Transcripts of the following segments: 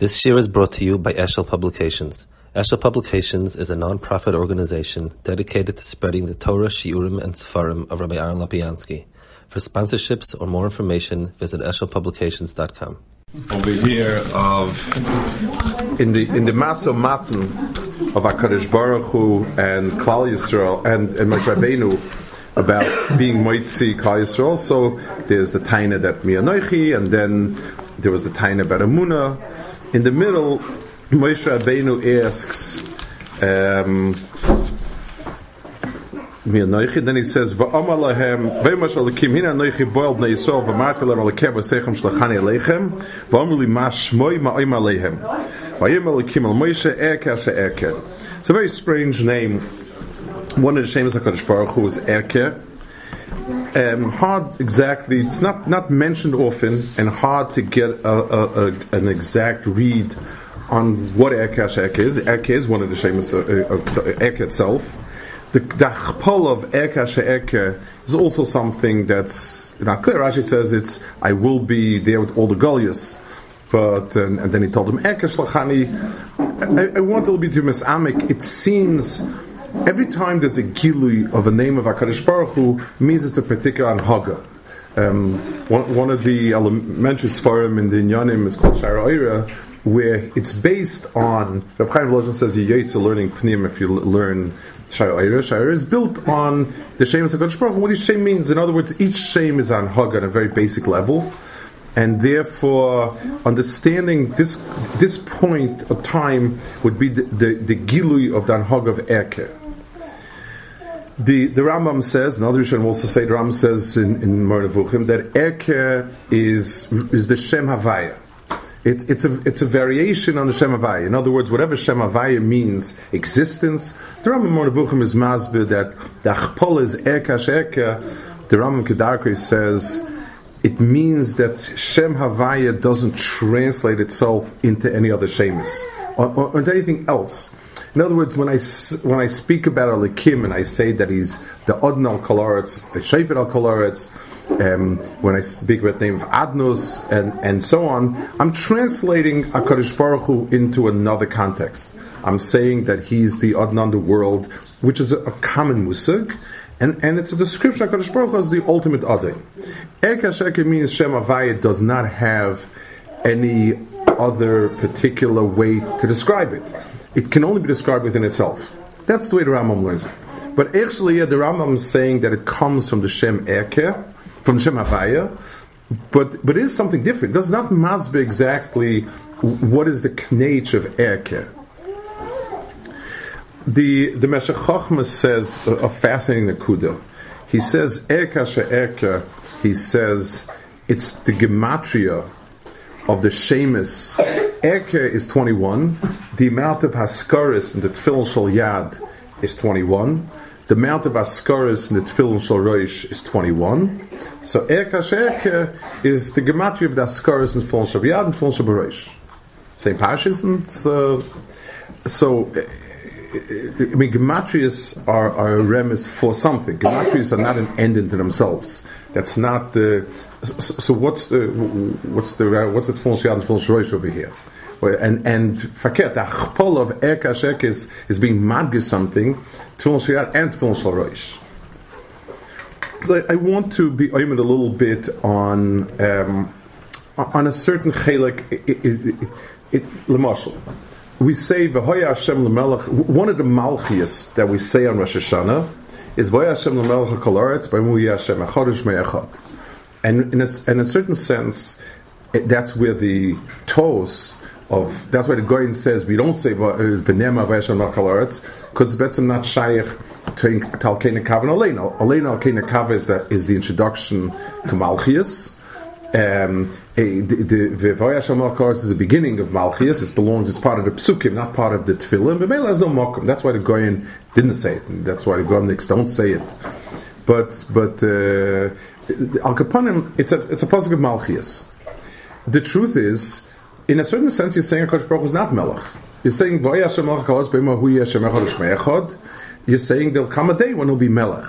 This year is brought to you by Eshel Publications. Eshel Publications is a non-profit organization dedicated to spreading the Torah, Shiurim, and Sefarim of Rabbi Aaron Lapiansky. For sponsorships or more information, visit eshelpublications.com. Over here, in the Maso Matan of HaKadosh Baruch Hu and Klal Yisrael and Moshe Rabbeinu about being Moitzi Klal Yisrael, so there's the Taina that Mi Anochi, and then there was the Taina about Amuna. In the middle, Moshe Rabbeinu asks, then he says, it's a very strange name. One of the Shemes HaKadosh Baruch Hu is Ehyeh. Hard exactly, it's not mentioned often, and hard to get an exact read on what Ehyeh Asher Ehyeh is. Ehyeh is one of the Shemos of Ehyeh itself. The Dachpol of Ehyeh Asher Ehyeh is also something that's not clear. Rashi says it's, I will be there with all the Goliaths. But, and then he told him, Ehyeh Shlachani, I want a little bit to misamek. It seems every time there's a gilui of a name of HaKadosh Baruch Hu, means it's a particular anhaga. One of the elementary sefarim in the Inyanim is called Shara Oira, where it's based on, Reb Chaim Volozhin says it's a learning pnim if you learn Shara Oira. Shara Oira is built on the Shemes HaKadosh Baruch Hu, what each Shem means. In other words, each Shem is on Haga on a very basic level, and therefore understanding this point of time would be the Gilui of the Anhag of Ehyeh. The Rambam says, and other Rishonim also say, the Rambam says in Moreh Nevuchim that Ehyeh is the Shem Havaya. It's a variation on the Shem Havaya. In other words, whatever Shem Havaya means, existence. The Rambam Moreh Nevuchim is masbir that the Achpol is Ehyeh Asher Ehyeh. The Rambam Kedarkei says it means that Shem Havaya doesn't translate itself into any other Shemus or into anything else. In other words, when I speak about Elikim and I say that he's the Odin al Kolaretz, the Shevet al Kolaretz, when I speak about the name of Adnos and so on, I'm translating HaKadosh Baruch Hu into another context. I'm saying that he's the Odin on the world, which is a common musig, and it's a description of HaKadosh Baruch Hu as the ultimate Odin. Ehyeh Asher Ehyeh means Shem Havaya does not have any other particular way to describe it. It can only be described within itself. That's the way the Rambam learns it. But actually, the Rambam is saying that it comes from the Shem Ehyeh, from Shem Havaya, but it is something different. It does not masbeh exactly what is the knech of Ehyeh. The Meshech Chochmah says a fascinating nekuda. He says Ehyeh Asher Ehyeh. He says it's the gematria of the Shemus. Ehyeh is 21. The amount of Haskaris in the Tefillin Shel Yad is 21. The amount of Haskaris in the Tefillin Shel Rosh is 21. So Ehyeh Asher Ehyeh is the gematria of the Haskaris in Tefillin Shel Yad and Tefillin Shel Rosh. Same parashas, and so I mean, gematrias are a remes for something. Gematrias are not an end into themselves. That's not the. So what's the Tefillin Shel Yad and Tefillin Shel Rosh over here? And faket, the chpol of Ehyeh Asher Ehyeh is being madgis something, Tefillin Shel Yad and Tefillin Shel Rosh. So I want to be aimed a little bit on a certain chelek. L'mashal, we say V'hoya Hashem l'melech. One of the malchias that we say on Rosh Hashanah is V'hoya Hashem l'melech kol haaretz b'yom Hashem echad u'shmei, and in a certain sense, that's where the tos of, that's why the Goyen says we don't say V'nema V'hoya Hashem l'melech kol haaretz, because it's not shaykh to Talkein HaKavah and Alein. Alein Talkein HaKavah is the introduction to malchias. The V'hoya Hashem l'melech kol haaretz is the beginning of Malchias. It belongs, it's part of the Psukim, not part of the Tefillin. But Mela has no Mokum. That's why the Goyen didn't say it. And that's why the Goyeniks don't say it. But Al Kaponim, it's a positive Malchias. The truth is, in a certain sense, you're saying HaKadosh Baruch Hu is not Melech. You're saying V'hoya Hashem l'melech kol haaretz b'yom Hashem echad u'shmei echad. You're saying there'll come a day when he'll be Melech.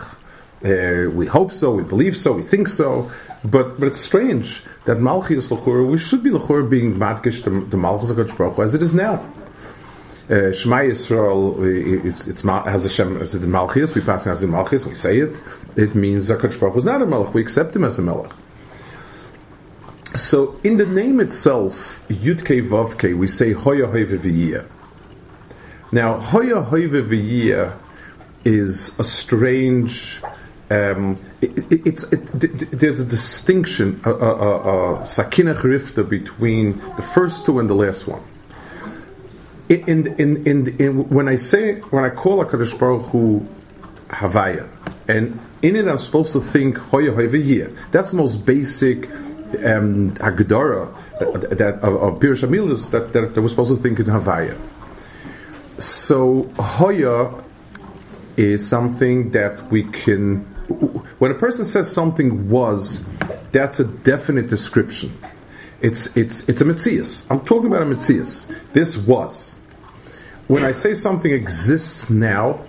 We hope so, we believe so, we think so, but it's strange that Malchus L'chor, we should be L'chor being Madkish to Malchus HaKadosh Baruch Hu as it is now. Shema Yisrael, it's as Hashem as the Malchus, we pass it as the Malchus, we say it. It means HaKadosh Baruch Hu is not a Melech, we accept him as a Melech. So in the name itself, Yudke Vavke, we say Hoya Hoya V'yiyah. Now, Hoya Hoya V'yiyah is a strange. There's a distinction, a sakina hrifta between the first two and the last one. When I call HaKadosh Baruch Hu Havaya, and in it I'm supposed to think Hoya Hoya V'yiyah. That's the most basic Hagdara of Pirush HaMilus that we're supposed to think in Havaya. So Hoya is something that we can. When a person says something was, that's a definite description. It's a metzias. I'm talking about a metzias. This was. When I say something exists now,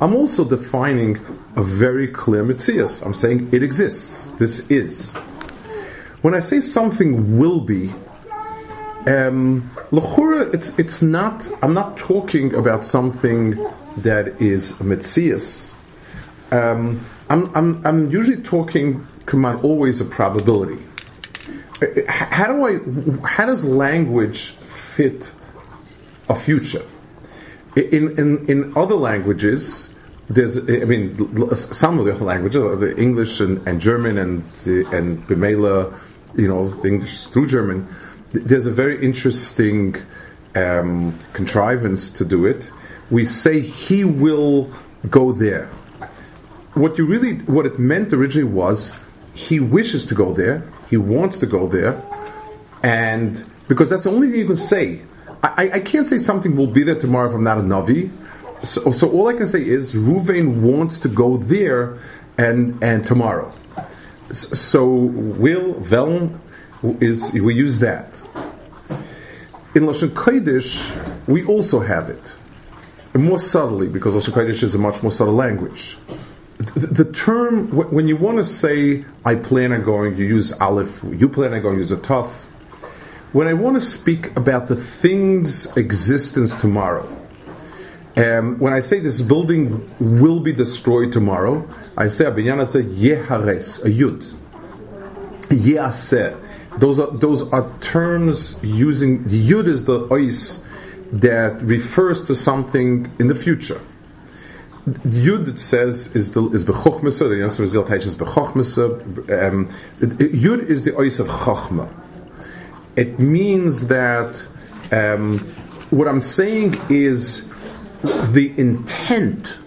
I'm also defining a very clear metzias. I'm saying it exists. This is. When I say something will be, l'chura, it's not. I'm not talking about something that is a metzias. I'm usually talking, come on, always a probability. How does language fit a future? In other languages, some of the other languages, the English and German and Bimela, English through German, there's a very interesting contrivance to do it. We say he will go there. What it meant originally was he wishes to go there, he wants to go there, and because that's the only thing you can say. I can't say something will be there tomorrow if I'm not a Navi. So all I can say is Ruvain wants to go there and tomorrow. So will, velm, we use that. In Lashon Kodesh, we also have it. And more subtly, because Lashon Kodesh is a much more subtle language. The term, when you want to say, I plan on going, you use aleph, you plan on going, you use a taf. When I want to speak about the thing's existence tomorrow, when I say this building will be destroyed tomorrow, I say, Abinyan say yehares, a yud, yeaseh. Those are terms using, the yud is the ois that refers to something in the future. The yud, it says, is b'chochmasa. The answer is b'chochmasa. Yud is the ois of chochma. It means that what I'm saying is the intent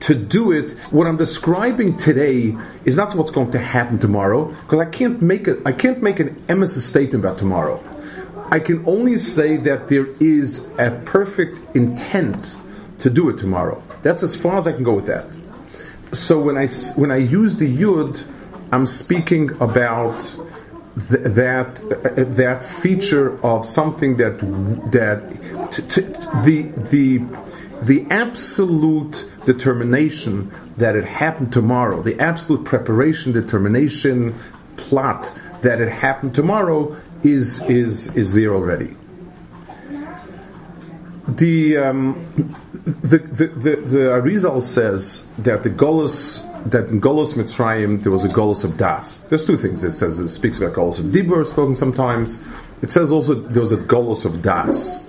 to do it. What I'm describing today is not what's going to happen tomorrow, because I can't make an emesis statement about tomorrow. I can only say that there is a perfect intent to do it tomorrow. That's as far as I can go with that. So when I use the yud, I'm speaking about that feature of something that the absolute determination that it happened tomorrow, the absolute preparation, determination, plot that it happened tomorrow is there already. The Arizal says that in Golos Mitzrayim there was a Golos of Das. There's two things. It speaks about Golos of Dibur, spoken sometimes. It says also there was a Golos of Das.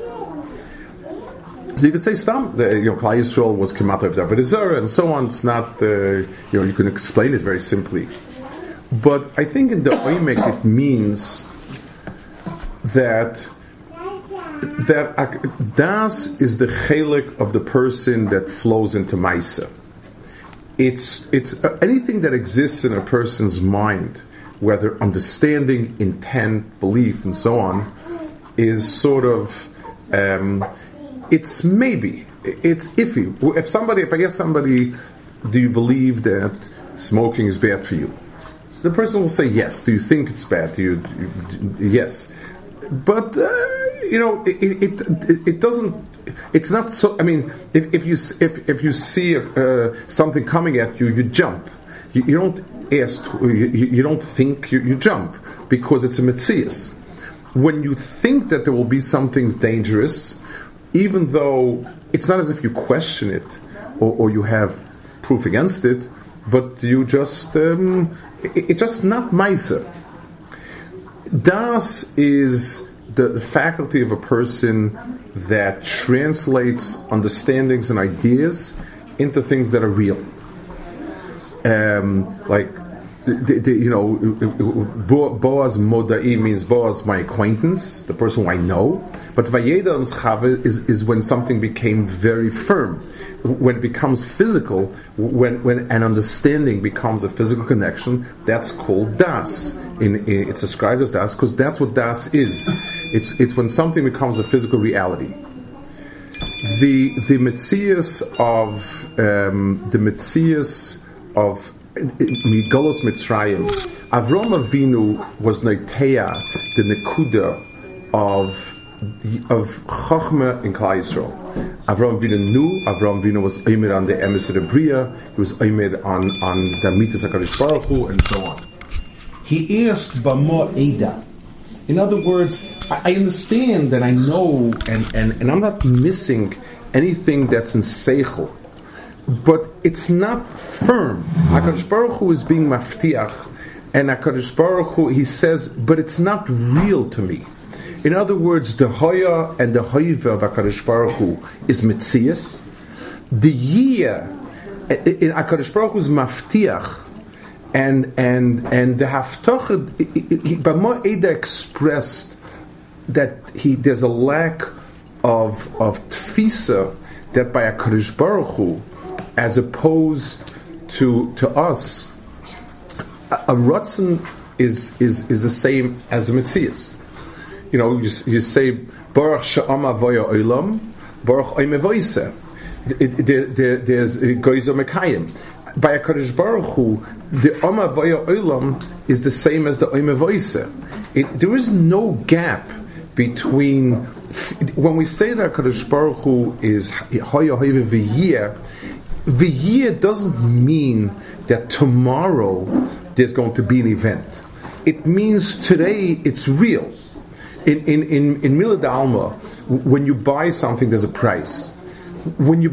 So you could say Stam, Klal Yisrael was Kemat of Avodah Zarah and so on. It's not you can explain it very simply, but I think in the Oimek it means that Das is the chelik of the person that flows into Maisa. It's anything that exists in a person's mind, whether understanding, intent, belief, and so on, is sort of it's maybe it's iffy. If I ask somebody, do you believe that smoking is bad for you? The person will say yes. Do you think it's bad? Yes, but. It doesn't. It's not so. I mean, if you see something coming at you, you jump. You don't ask, you don't think, you jump, because it's a metzias. When you think that there will be something dangerous, even though it's not as if you question it or you have proof against it, but you just it's just not ma'aser. Das is the faculty of a person that translates understandings and ideas into things that are real. Boaz Modai means Boaz, my acquaintance, the person who I know. But Vayedam's Chave is when something became very firm, when it becomes physical, when an understanding becomes a physical connection. That's called Das. It's described as Das because that's what Das is. It's when something becomes a physical reality. The metzias of Migolos Mitzrayim. Avram Avinu was Noitea, the Nekuda of Chochmah in Klal Yisrael. Avram Avinu knew. Avram Avinu was Omer on the Emes of Bria. He was Omer on the Mitzvah HaKadosh Baruch Hu, and so on. He asked Bamo Eda. In other words, I understand and I know, and I'm not missing anything that's in Seichel. But it's not firm. HaKadosh Baruch Hu is being maftiach, and HaKadosh Baruch Hu, he says, but it's not real to me. In other words, the Hoya and the Hoiva of HaKadosh Baruch Hu is Metzias. The Yiyah in HaKadosh Baruch Hu is maftiach, and the Haftoch, B'mo Eda expressed that there's a lack of Tfisa, that by HaKadosh Baruch Hu, as opposed to us, a Ratzon is the same as a Metzias. You know, you say Baruch She'am Avoya Olam, Baruch Oimeh Voisef, there's Goyzo Mekayim. By HaKadosh Baruch Hu, the Am Avoya Olam is the same as the Oimeh Voisef. There is no gap between when we say that HaKadosh Baruch Hu is Hoya Hoive V'yeh. The year doesn't mean that tomorrow there's going to be an event. It means today it's real. In Milad Alma, when you buy something, there's a price. When you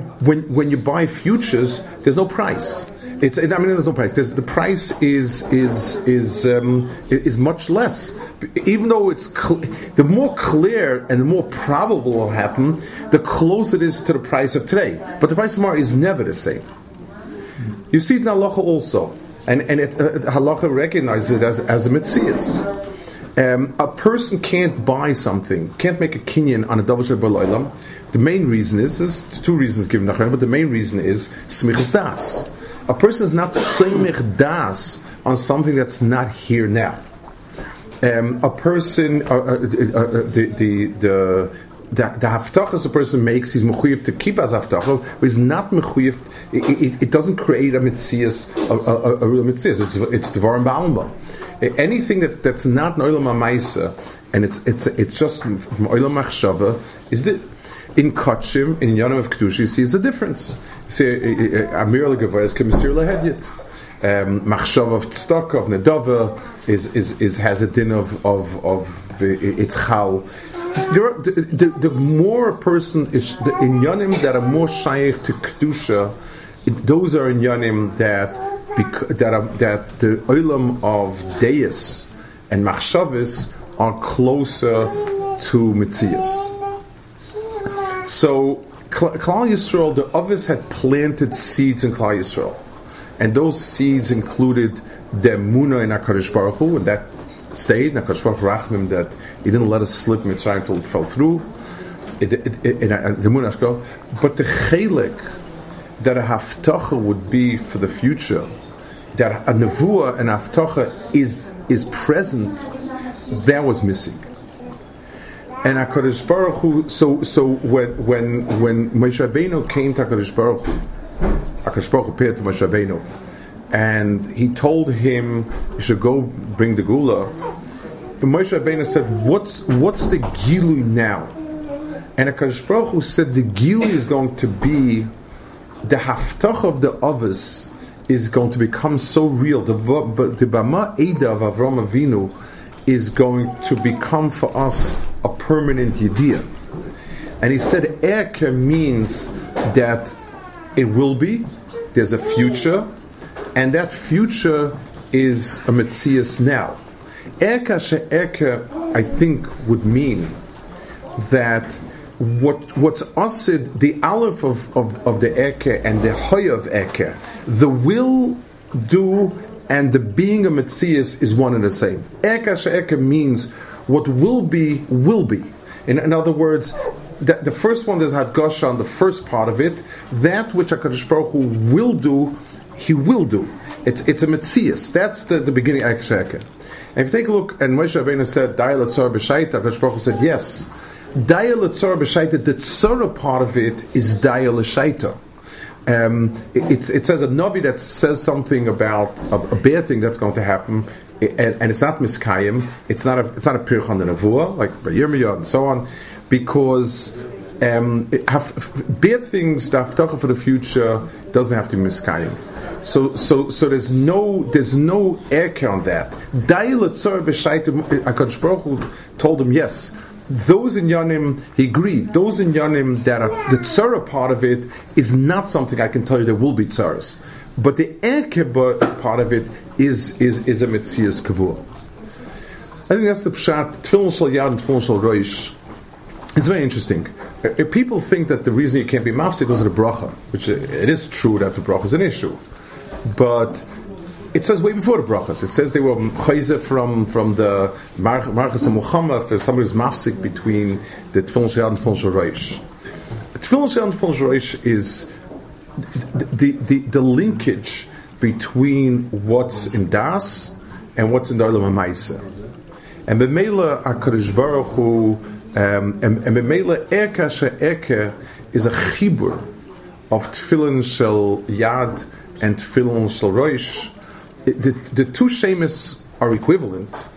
buy futures, there's no price. There's no price. The price is much less. Even though it's the more clear and the more probable will happen, the closer it is to the price of today. But the price of tomorrow is never the same. You see it in halacha also, and halacha recognizes it as a metzias. A person can't buy something, can't make a kinyan on a double share b'loilam. The main reason is two reasons given, but the main reason is smichas das. A person is not semich das on something that's not here now. A person, the haftachas a person makes, he's mechuyev to keep as haftachah, but he's not mechuyev. It doesn't create a mitzias, a real mitzias. It's dvarim ba'alma. Anything that's not an olam ha'maisa, and it's just from olam ha'chshava, is that in kachim, in yonam of kedusha, you see is a difference. You see, amir le'gavayas k'misir le'hedyet. Machshav of tzedakah of nedava is has a din of its chal. The more a person is in yanim that are more shaykh to kedusha, those are in yanim that the olam of deis and machshavas are closer to mitzias. So Klal Yisrael, the others had planted seeds in Klal Yisrael. And those seeds included the Muna in HaKadosh Baruch Hu, and that stayed in HaKadosh Baruch Hu Rachmim, that he didn't let us slip Mitzrayim until it fell through. The Muna Ashkel. But the Chelik that a Haftacha would be for the future, that a Nevuah and Haftacha is present, that was missing. And HaKadosh Baruch Hu, so when Moshe Rabbeinu came to HaKadosh Baruch Hu, HaKadosh Baruch Hu appeared to Moshe Rabbeinu, and he told him, "You should go bring the Gula." And Moshe Rabbeinu said, "What's the Gilui now?" And HaKadosh Baruch Hu said, "The Gilui is going to be the Haftach of the Avos is going to become so real. The Bama Eda of Avram Avinu is going to become for us a permanent idea. And he said Erke means that it will be, there's a future, and that future is a Metzias now. Ehyeh Asher Ehyeh, I think, would mean that what's asid, the aleph of the Ehyeh and the Hoya of Ehyeh, the will do and the being of Metzias is one and the same. Ehyeh Asher Ehyeh means what will be, will be. In other words, the first one is Hadgasha on the first part of it, that which HaKadosh Baruch Hu will do, He will do. It's a Metzias. That's the beginning of Ehyeh Asher Ehyeh. And if you take a look, and Moshe Rabbeinu said, Daya L'Tzor B'Shaita, HaKadosh Baruch Hu said, yes. Daya L'Tzor B'Shaita, the Tzora part of it is Daya L'Shaita. It says a Novi that says something about a bad thing that's going to happen, and it's not Miskayim, it's not a Pirch on the Nevuah, like Yirmiyah and so on, because bad things, the Haftarah for the future, doesn't have to be Miskayim. So there's no erke on that. HaKadosh Baruch Hu told him yes. Those in Yanim, he agreed. Those in Yanim that are, the tzara part of it is not something I can tell you there will be tzaras, but the erke part of it is a metzias kavur. I think that's the pshat. Tefillin shel yad and tefillin shel roish. It's very interesting. If people think that the reason you can't be mafsik was the bracha, which it is true that the bracha is an issue, but it says way before the brachas. It says they were chayzer from the Marchas and Muhammad for somebody who's mafsik between the Tefillin Shel Yad and Tefillin Shel Rosh. Tefillin Shel Yad and Tefillin Shel Rosh is the linkage between what's in das and what's in the Olam HaMaaseh. And B'meila HaKadosh Baruch Hu and B'meila Ehyeh Asher Ehyeh is a chibur of Tefillin Shel Yad and Tefillin Shel Rosh. The two Shemos are equivalent,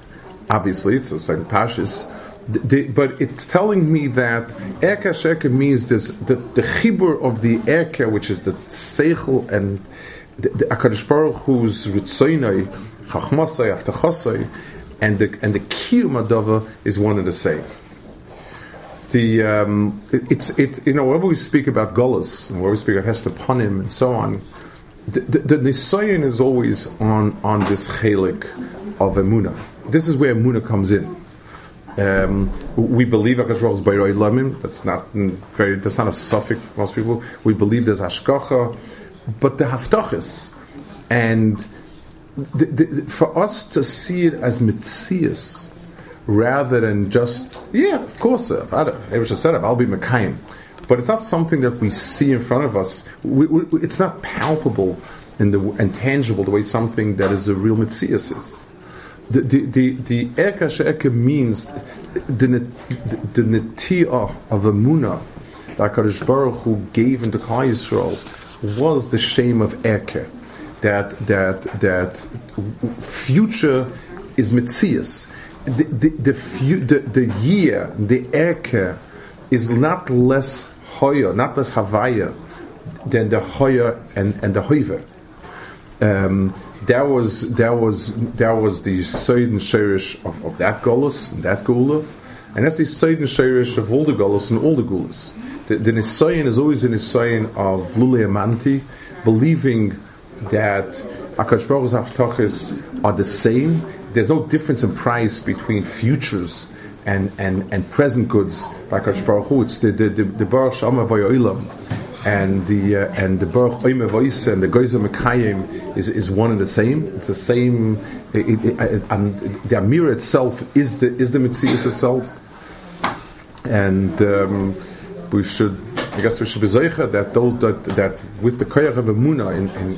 obviously, it's the same Pashas, but it's telling me that Ehyeh Asher Ehyeh means this, the Chibur of the Ehyeh, which is the Seichel and the HaKadosh Baruch Hu's Ritzoinai, Chachmasai, Avtachasai, and the Kiyum Adava is one and the same. Whenever we speak about Golus, and whenever we speak about Hesed Panim and so on, the Nisayon is always on this chelik of Emunah. This is where Emunah comes in. We believe HaKadosh Baruch Hu is B'Roi Lamim. That's not a suffix for most people. We believe there's Hashgacha, but the Haftachas, and for us to see it as Metzias rather than just of course, I'll be Mekayim. But it's not something that we see in front of us. It's not palpable and tangible the way something that is a real Metzias is. The Ehyeh Asher Ehyeh means the Neti'ah of Emunah that HaKadosh Baruch Hu gave into Klal Yisrael was the shame of Ehyeh. That future is Metzias. The year, the Ehyeh, is not less Hoya, not less Havaya than the Hoya and the Hoiver. That was the Yisod and Shirish of that Golus and that Gula, and that's the Yisod and Shirish of all the Golus and all the Gulas. The Nisayon is always a Nisayon of Lulei Amanti, believing that HaKadosh Baruch Hu's Haftachos are the same. There's no difference in price between futures and present goods by HaKadosh Baruch Hu. It's the Baruch Shalom Vayoilam and the Baruch Oimeh Vayisa and the Goyzer Mekayim is one and the same. It's the same. The Amira itself is the Metzias itself, and we should be zeicher that with the koyach of Emunah in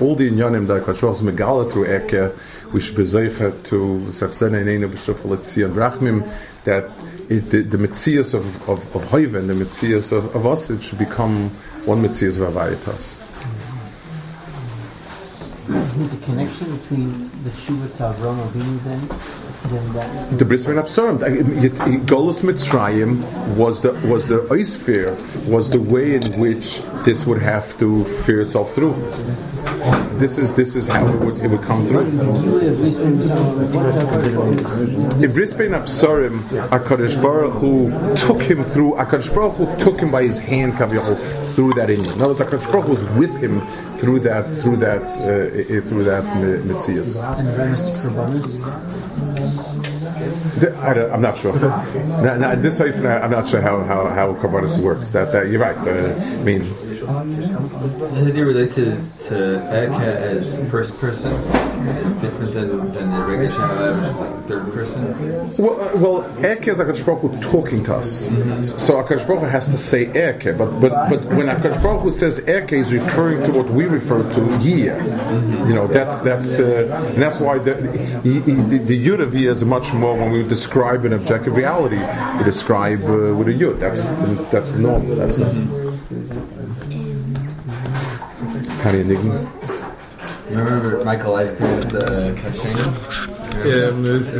all the inyanim that HaKadosh Baruch Hu is megala through Ehyeh, we should be zeicher to sechzena ineinu b'shofar letzion rachmim, that the metzias of hoive and the metzias of us, it should become one metzias of avayitas. there's a connection between the Shuvah to Avram Avinu then that. The Bris Milah Absarim. Golus Mitzrayim was the oisfir, was the way in which this would have to fear itself through. This is how it would come through. In Bris Milah Absarim, Hakadosh Baruch Hu took him through. Hakadosh Baruch Hu took him by his hand, Kaviyachol, through that inyan. In other words, Hakadosh Baruch Hu was with him through that mitzias. And the rest of Korbanos? I'm not sure. No, this I'm not sure how Korbanos works. That you're right. I mean, does it relate to Eka as first person? It's different than the regular Shem Havaya, which is like third person. Well, Eka is Hakadosh Baruch Hu talking to us, so Hakadosh Baruch Hu has to say Eka. But when Hakadosh Baruch Hu says Eka, he's referring to what we refer to Yiyah. You know, that's and that's why the Yud of Yiyah is much more when we describe an objective reality. We describe with a Yud. That's normal. That's Tiny enigma. Remember Michael Eisner's Kashina? Yeah.